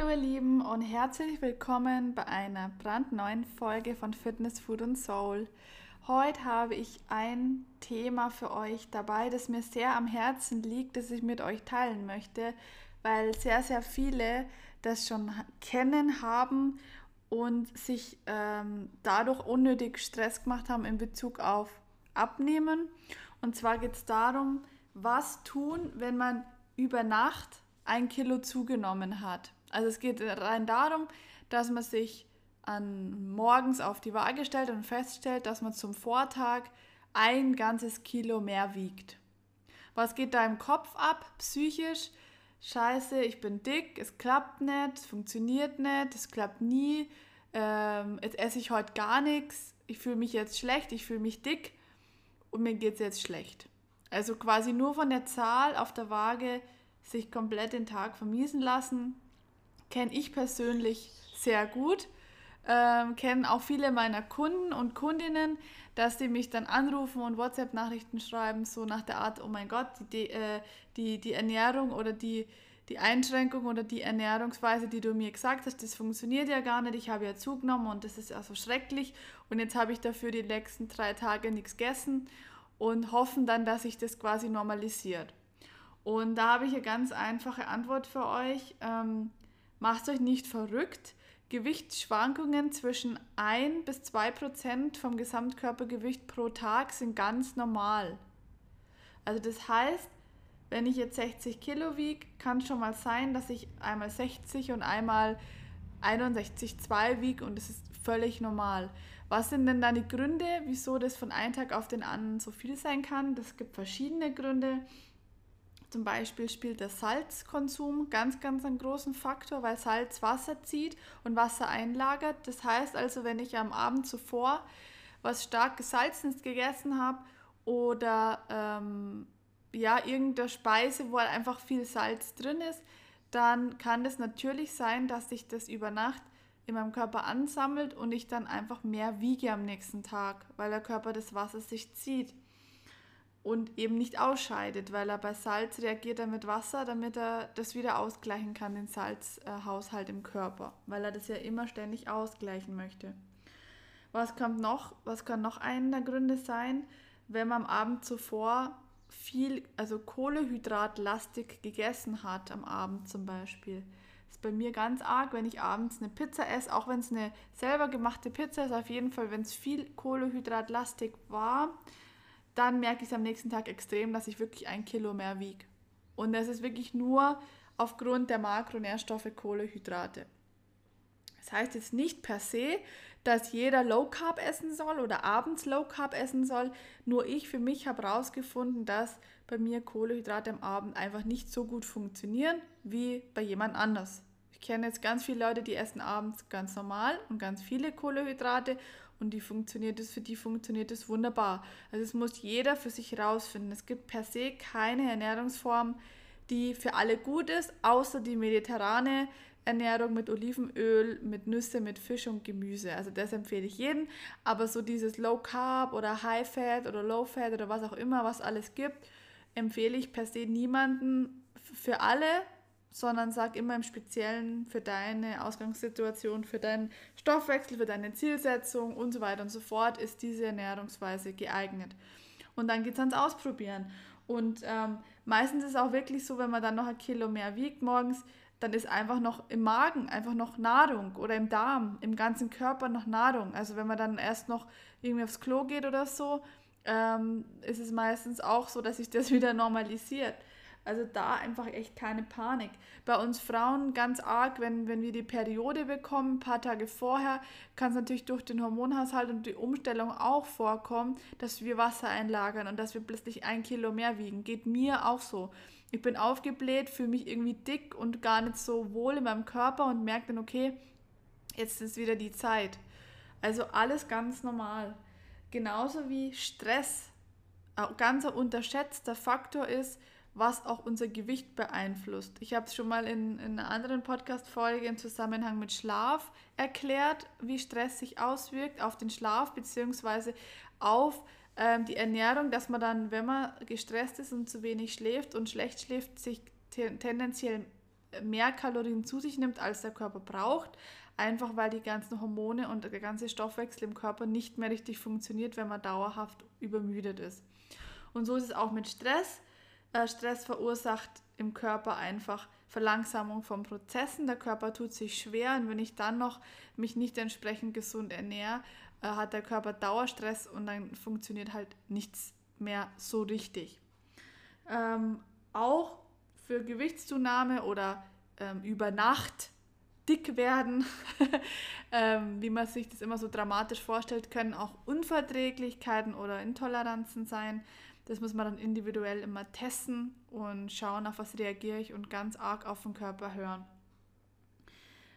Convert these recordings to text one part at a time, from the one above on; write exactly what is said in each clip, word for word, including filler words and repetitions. Hallo ihr Lieben und herzlich willkommen bei einer brandneuen Folge von Fitness, Food und Soul. Heute habe ich ein Thema für euch dabei, das mir sehr am Herzen liegt, das ich mit euch teilen möchte, weil sehr, sehr viele das schon kennen haben und sich ähm, dadurch unnötig Stress gemacht haben in Bezug auf Abnehmen. Und zwar geht es darum, was tun, wenn man über Nacht ein Kilo zugenommen hat. Also es geht rein darum, dass man sich an morgens auf die Waage stellt und feststellt, dass man zum Vortag ein ganzes Kilo mehr wiegt. Was geht da im Kopf ab, psychisch? Scheiße, ich bin dick, es klappt nicht, es funktioniert nicht, es klappt nie, ähm, jetzt esse ich heute gar nichts, ich fühle mich jetzt schlecht, ich fühle mich dick und mir geht es jetzt schlecht. Also quasi nur von der Zahl auf der Waage sich komplett den Tag vermiesen lassen, kenne ich persönlich sehr gut, ähm, kennen auch viele meiner Kunden und Kundinnen, dass die mich dann anrufen und WhatsApp-Nachrichten schreiben, so nach der Art, oh mein Gott, die, äh, die, die Ernährung oder die, die Einschränkung oder die Ernährungsweise, die du mir gesagt hast, das funktioniert ja gar nicht, ich habe ja zugenommen und das ist ja so schrecklich und jetzt habe ich dafür die letzten drei Tage nichts gegessen und hoffen dann, dass sich das quasi normalisiert. Und da habe ich eine ganz einfache Antwort für euch. Ähm, Macht euch nicht verrückt. Gewichtsschwankungen zwischen ein bis zwei Prozent vom Gesamtkörpergewicht pro Tag sind ganz normal. Also das heißt, wenn ich jetzt sechzig Kilo wiege, kann es schon mal sein, dass ich einmal sechzig und einmal einundsechzig Komma zwei wiege und das ist völlig normal. Was sind denn dann die Gründe, wieso das von einem Tag auf den anderen so viel sein kann? Das gibt verschiedene Gründe. Zum Beispiel spielt der Salzkonsum ganz, ganz einen großen Faktor, weil Salz Wasser zieht und Wasser einlagert. Das heißt also, wenn ich am Abend zuvor was stark Gesalzenes gegessen habe oder ähm, ja, irgendeine Speise, wo halt einfach viel Salz drin ist, dann kann es natürlich sein, dass sich das über Nacht in meinem Körper ansammelt und ich dann einfach mehr wiege am nächsten Tag, weil der Körper das Wasser sich zieht. Und eben nicht ausscheidet, weil er bei Salz reagiert er mit Wasser, damit er das wieder ausgleichen kann, den Salzhaushalt im Körper, weil er das ja immer ständig ausgleichen möchte. Was kommt noch? Was kann noch einer der Gründe sein, wenn man am Abend zuvor viel, also kohlehydratlastig gegessen hat, am Abend zum Beispiel? Das ist bei mir ganz arg, wenn ich abends eine Pizza esse, auch wenn es eine selber gemachte Pizza ist, auf jeden Fall, wenn es viel kohlehydratlastig war, dann merke ich es am nächsten Tag extrem, dass ich wirklich ein Kilo mehr wiege. Und das ist wirklich nur aufgrund der Makronährstoffe Kohlenhydrate. Das heißt jetzt nicht per se, dass jeder Low Carb essen soll oder abends Low Carb essen soll. Nur ich für mich habe herausgefunden, dass bei mir Kohlenhydrate am Abend einfach nicht so gut funktionieren wie bei jemand anders. Ich kenne jetzt ganz viele Leute, die essen abends ganz normal und ganz viele Kohlenhydrate und die funktioniert es, für die funktioniert es wunderbar. Also es muss jeder für sich herausfinden. Es gibt per se keine Ernährungsform, die für alle gut ist, außer die mediterrane Ernährung mit Olivenöl, mit Nüsse, mit Fisch und Gemüse. Also das empfehle ich jedem, aber so dieses Low Carb oder High Fat oder Low Fat oder was auch immer, was alles gibt, empfehle ich per se niemanden für alle, sondern sag immer im Speziellen für deine Ausgangssituation, für deinen Stoffwechsel, für deine Zielsetzung und so weiter und so fort ist diese Ernährungsweise geeignet. Und dann geht es ans Ausprobieren. Und ähm, meistens ist es auch wirklich so, wenn man dann noch ein Kilo mehr wiegt morgens, dann ist einfach noch im Magen einfach noch Nahrung oder im Darm, im ganzen Körper noch Nahrung. Also wenn man dann erst noch irgendwie aufs Klo geht oder so, ähm, ist es meistens auch so, dass sich das wieder normalisiert. Also da einfach echt keine Panik. Bei uns Frauen ganz arg, wenn, wenn wir die Periode bekommen, ein paar Tage vorher, kann es natürlich durch den Hormonhaushalt und die Umstellung auch vorkommen, dass wir Wasser einlagern und dass wir plötzlich ein Kilo mehr wiegen. Geht mir auch so. Ich bin aufgebläht, fühle mich irgendwie dick und gar nicht so wohl in meinem Körper und merke dann, okay, jetzt ist wieder die Zeit. Also alles ganz normal. Genauso wie Stress. Ein ganz unterschätzter Faktor ist, was auch unser Gewicht beeinflusst. Ich habe es schon mal in, in einer anderen Podcast-Folge im Zusammenhang mit Schlaf erklärt, wie Stress sich auswirkt auf den Schlaf bzw. auf ähm, die Ernährung, dass man dann, wenn man gestresst ist und zu wenig schläft und schlecht schläft, sich te- tendenziell mehr Kalorien zu sich nimmt, als der Körper braucht, einfach weil die ganzen Hormone und der ganze Stoffwechsel im Körper nicht mehr richtig funktioniert, wenn man dauerhaft übermüdet ist. Und so ist es auch mit Stress. Stress verursacht im Körper einfach Verlangsamung von Prozessen. Der Körper tut sich schwer, und wenn ich dann noch mich nicht entsprechend gesund ernähre, hat der Körper Dauerstress und dann funktioniert halt nichts mehr so richtig. Ähm, auch für Gewichtszunahme oder ähm, über Nacht dick werden, ähm, wie man sich das immer so dramatisch vorstellt, können auch Unverträglichkeiten oder Intoleranzen sein. Das muss man dann individuell immer testen und schauen, auf was reagiere ich, und ganz arg auf den Körper hören.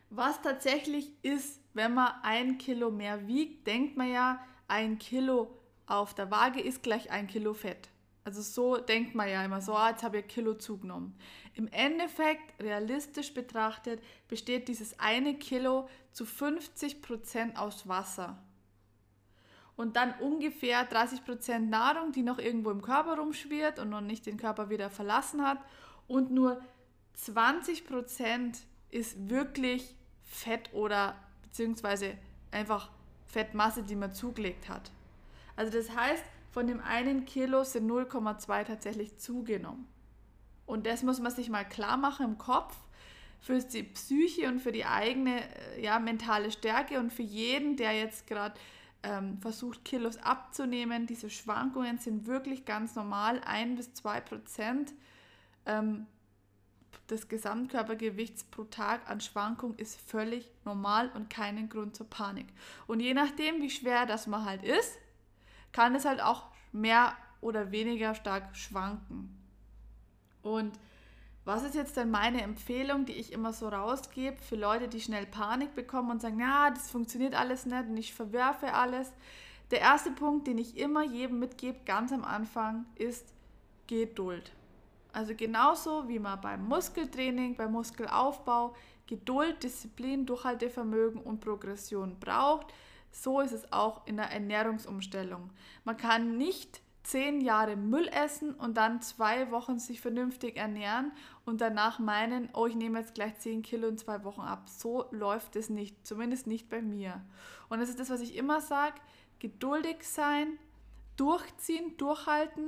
Was tatsächlich ist, wenn man ein Kilo mehr wiegt, denkt man ja, ein Kilo auf der Waage ist gleich ein Kilo Fett. Also so denkt man ja immer so, ah, jetzt habe ich ein Kilo zugenommen. Im Endeffekt, realistisch betrachtet, besteht dieses eine Kilo zu fünfzig Prozent aus Wasser. Und dann ungefähr dreißig Prozent Nahrung, die noch irgendwo im Körper rumschwirrt und noch nicht den Körper wieder verlassen hat. Und nur zwanzig Prozent ist wirklich Fett oder beziehungsweise einfach Fettmasse, die man zugelegt hat. Also das heißt, von dem einen Kilo sind null Komma zwei tatsächlich zugenommen. Und das muss man sich mal klar machen im Kopf, für die Psyche und für die eigene ja, mentale Stärke und für jeden, der jetzt gerade ähm, versucht, Kilos abzunehmen. Diese Schwankungen sind wirklich ganz normal, ein bis zwei Prozent ähm, des Gesamtkörpergewichts pro Tag an Schwankung ist völlig normal und keinen Grund zur Panik. Und je nachdem, wie schwer das man halt ist, kann es halt auch mehr oder weniger stark schwanken. Und was ist jetzt denn meine Empfehlung, die ich immer so rausgebe für Leute, die schnell Panik bekommen und sagen, ja, das funktioniert alles nicht und ich verwerfe alles? Der erste Punkt, den ich immer jedem mitgebe, ganz am Anfang, ist Geduld. Also genauso wie man beim Muskeltraining, beim Muskelaufbau Geduld, Disziplin, Durchhaltevermögen und Progression braucht, so ist es auch in der Ernährungsumstellung. Man kann nicht zehn Jahre Müll essen und dann zwei Wochen sich vernünftig ernähren und danach meinen, oh, ich nehme jetzt gleich zehn Kilo in zwei Wochen ab. So läuft es nicht, zumindest nicht bei mir. Und das ist das, was ich immer sage, geduldig sein, durchziehen, durchhalten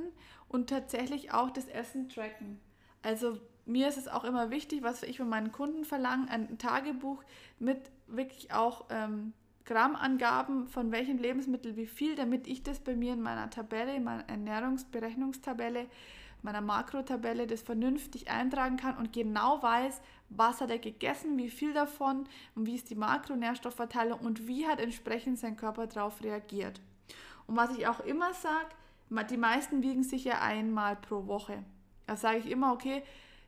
und tatsächlich auch das Essen tracken. Also mir ist es auch immer wichtig, was ich von meinen Kunden verlange, ein Tagebuch mit wirklich auch ähm, Grammangaben, von welchem Lebensmittel wie viel, damit ich das bei mir in meiner Tabelle, in meiner Ernährungsberechnungstabelle, meiner Makrotabelle, das vernünftig eintragen kann und genau weiß, was hat er gegessen, wie viel davon und wie ist die Makronährstoffverteilung und wie hat entsprechend sein Körper darauf reagiert. Und was ich auch immer sage, die meisten wiegen sich ja einmal pro Woche. Da sage ich immer, okay,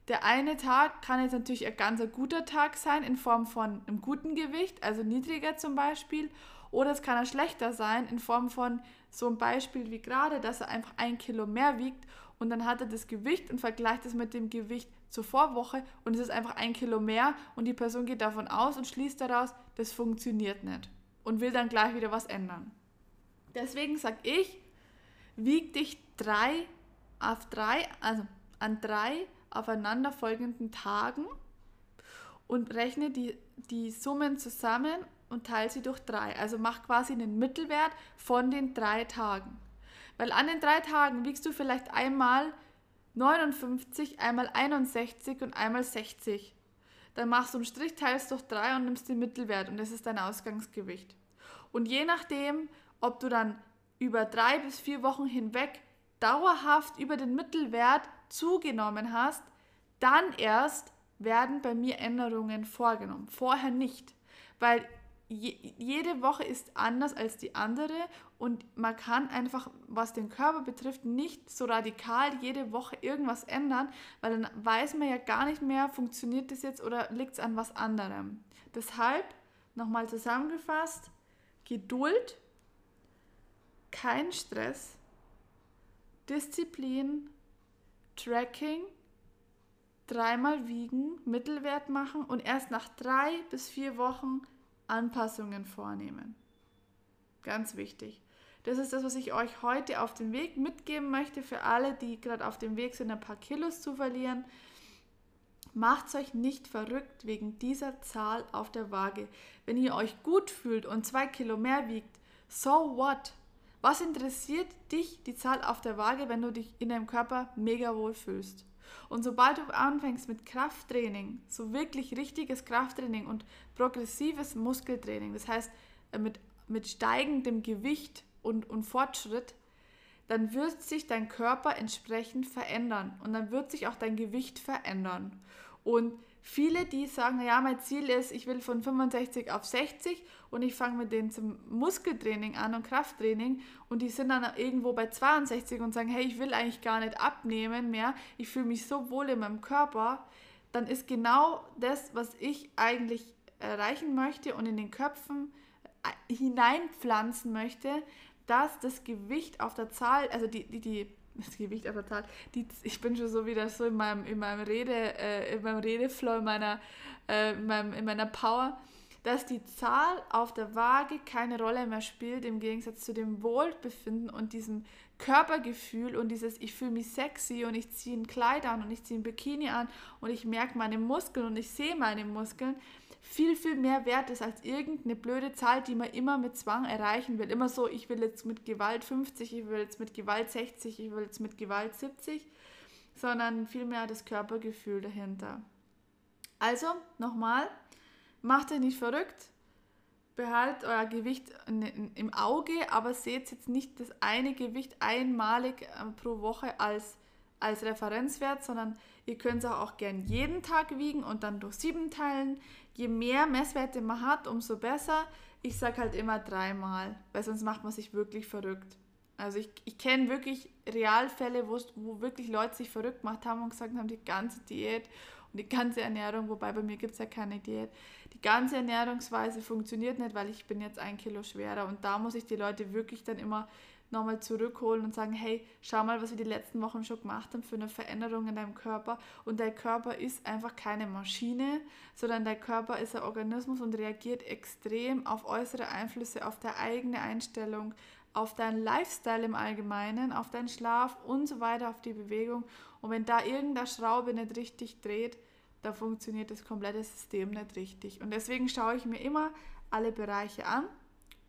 der eine Tag kann jetzt natürlich ein ganz guter Tag sein in Form von einem guten Gewicht, also niedriger zum Beispiel, oder es kann ein schlechter sein in Form von so einem Beispiel wie gerade, dass er einfach ein Kilo mehr wiegt und dann hat er das Gewicht und vergleicht es mit dem Gewicht zur Vorwoche und es ist einfach ein Kilo mehr und die Person geht davon aus und schließt daraus, das funktioniert nicht und will dann gleich wieder was ändern. Deswegen sage ich, wieg dich drei auf drei, also an drei aufeinanderfolgenden Tagen und rechne die, die Summen zusammen und teile sie durch drei. Also mach quasi einen Mittelwert von den drei Tagen. Weil an den drei Tagen wiegst du vielleicht einmal neunundfünfzig, einmal einundsechzig und einmal sechzig. Dann machst du einen Strich, teilst durch drei und nimmst den Mittelwert und das ist dein Ausgangsgewicht. Und je nachdem, ob du dann über drei bis vier Wochen hinweg dauerhaft über den Mittelwert zugenommen hast, dann erst werden bei mir Änderungen vorgenommen. Vorher nicht, weil je, jede Woche ist anders als die andere und man kann einfach, was den Körper betrifft, nicht so radikal jede Woche irgendwas ändern, weil dann weiß man ja gar nicht mehr, funktioniert das jetzt oder liegt es an was anderem. Deshalb, nochmal zusammengefasst, Geduld, kein Stress, Disziplin, Tracking, dreimal wiegen, Mittelwert machen und erst nach drei bis vier Wochen Anpassungen vornehmen. Ganz wichtig. Das ist das, was ich euch heute auf dem Weg mitgeben möchte für alle, die gerade auf dem Weg sind, ein paar Kilos zu verlieren. Macht euch nicht verrückt wegen dieser Zahl auf der Waage. Wenn ihr euch gut fühlt und zwei Kilo mehr wiegt, so what? Was interessiert dich die Zahl auf der Waage, wenn du dich in deinem Körper mega wohl fühlst? Und sobald du anfängst mit Krafttraining, so wirklich richtiges Krafttraining und progressives Muskeltraining, das heißt mit, mit steigendem Gewicht und, und Fortschritt, dann wird sich dein Körper entsprechend verändern und dann wird sich auch dein Gewicht verändern. Und viele, die sagen, naja, mein Ziel ist, ich will von fünfundsechzig auf sechzig und ich fange mit denen zum Muskeltraining an und Krafttraining und die sind dann irgendwo bei zweiundsechzig und sagen, hey, ich will eigentlich gar nicht abnehmen mehr, ich fühle mich so wohl in meinem Körper, dann ist genau das, was ich eigentlich erreichen möchte und in den Köpfen hineinpflanzen möchte, dass das Gewicht auf der Zahl, also die, die, die das Gewicht auf der Zahl, die, ich bin schon so wieder so in meinem, in meinem Rede, äh, in meinem Redeflow, in meiner, äh, in meinem, in meiner Power, dass die Zahl auf der Waage keine Rolle mehr spielt, im Gegensatz zu dem Wohlbefinden und diesem Körpergefühl und dieses, ich fühle mich sexy und ich ziehe ein Kleid an und ich ziehe ein Bikini an und ich merke meine Muskeln und ich sehe meine Muskeln, viel, viel mehr wert ist als irgendeine blöde Zahl, die man immer mit Zwang erreichen will. Immer so, ich will jetzt mit Gewalt fünfzig, ich will jetzt mit Gewalt sechzig, ich will jetzt mit Gewalt siebzig, sondern vielmehr das Körpergefühl dahinter. Also, nochmal, macht euch nicht verrückt, behaltet euer Gewicht im Auge, aber seht jetzt nicht das eine Gewicht einmalig pro Woche als als Referenzwert, sondern ihr könnt es auch, auch gern jeden Tag wiegen und dann durch sieben teilen. Je mehr Messwerte man hat, umso besser. Ich sage halt immer dreimal, weil sonst macht man sich wirklich verrückt. Also ich, ich kenne wirklich Realfälle, wo, wo wirklich Leute sich verrückt gemacht haben und gesagt haben, die ganze Diät und die ganze Ernährung, wobei bei mir gibt es ja keine Diät, die ganze Ernährungsweise funktioniert nicht, weil ich bin jetzt ein Kilo schwerer und da muss ich die Leute wirklich dann immer nochmal zurückholen und sagen, hey, schau mal, was wir die letzten Wochen schon gemacht haben für eine Veränderung in deinem Körper und dein Körper ist einfach keine Maschine, sondern dein Körper ist ein Organismus und reagiert extrem auf äußere Einflüsse, auf deine eigene Einstellung, auf deinen Lifestyle im Allgemeinen, auf deinen Schlaf und so weiter, auf die Bewegung und wenn da irgendeine Schraube nicht richtig dreht, dann funktioniert das komplette System nicht richtig und deswegen schaue ich mir immer alle Bereiche an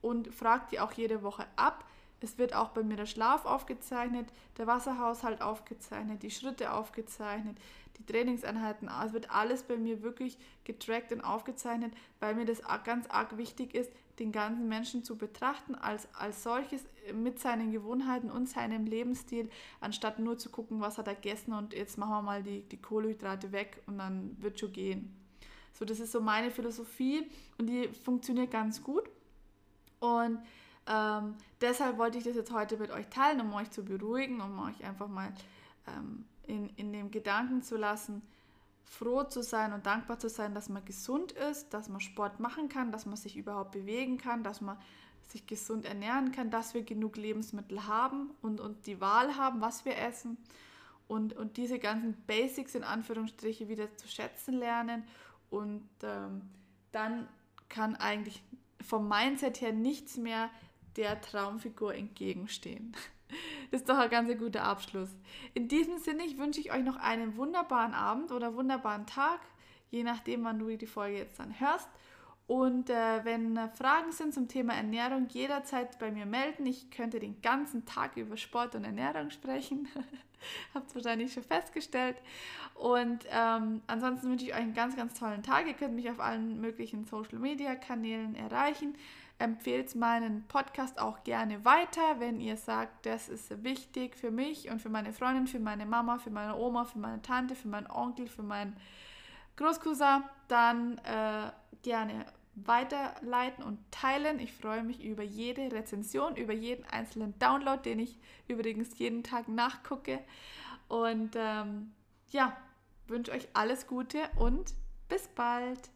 und frage die auch jede Woche ab. Es wird auch bei mir der Schlaf aufgezeichnet, der Wasserhaushalt aufgezeichnet, die Schritte aufgezeichnet, die Trainingseinheiten. Es wird alles bei mir wirklich getrackt und aufgezeichnet, weil mir das ganz arg wichtig ist, den ganzen Menschen zu betrachten als, als solches mit seinen Gewohnheiten und seinem Lebensstil, anstatt nur zu gucken, was hat er gegessen und jetzt machen wir mal die, die Kohlenhydrate weg und dann wird schon gehen. So, das ist so meine Philosophie und die funktioniert ganz gut und Ähm, deshalb wollte ich das jetzt heute mit euch teilen, um euch zu beruhigen, um euch einfach mal ähm, in, in dem Gedanken zu lassen, froh zu sein und dankbar zu sein, dass man gesund ist, dass man Sport machen kann, dass man sich überhaupt bewegen kann, dass man sich gesund ernähren kann, dass wir genug Lebensmittel haben und, und die Wahl haben, was wir essen und, und diese ganzen Basics in Anführungsstrichen wieder zu schätzen lernen und ähm, dann kann eigentlich vom Mindset her nichts mehr der Traumfigur entgegenstehen. Das ist doch ein ganz guter Abschluss. In diesem Sinne wünsche ich euch noch einen wunderbaren Abend oder wunderbaren Tag, je nachdem, wann du die Folge jetzt dann hörst. Und äh, wenn Fragen sind zum Thema Ernährung, jederzeit bei mir melden. Ich könnte den ganzen Tag über Sport und Ernährung sprechen. Habt es wahrscheinlich schon festgestellt. Und ähm, ansonsten wünsche ich euch einen ganz, ganz tollen Tag. Ihr könnt mich auf allen möglichen Social-Media-Kanälen erreichen. Empfehlt meinen Podcast auch gerne weiter, wenn ihr sagt, das ist wichtig für mich und für meine Freundin, für meine Mama, für meine Oma, für meine Tante, für meinen Onkel, für meinen Großcousin. Dann äh, gerne weiterleiten und teilen. Ich freue mich über jede Rezension, über jeden einzelnen Download, den ich übrigens jeden Tag nachgucke. Und ähm, ja, wünsche euch alles Gute und bis bald!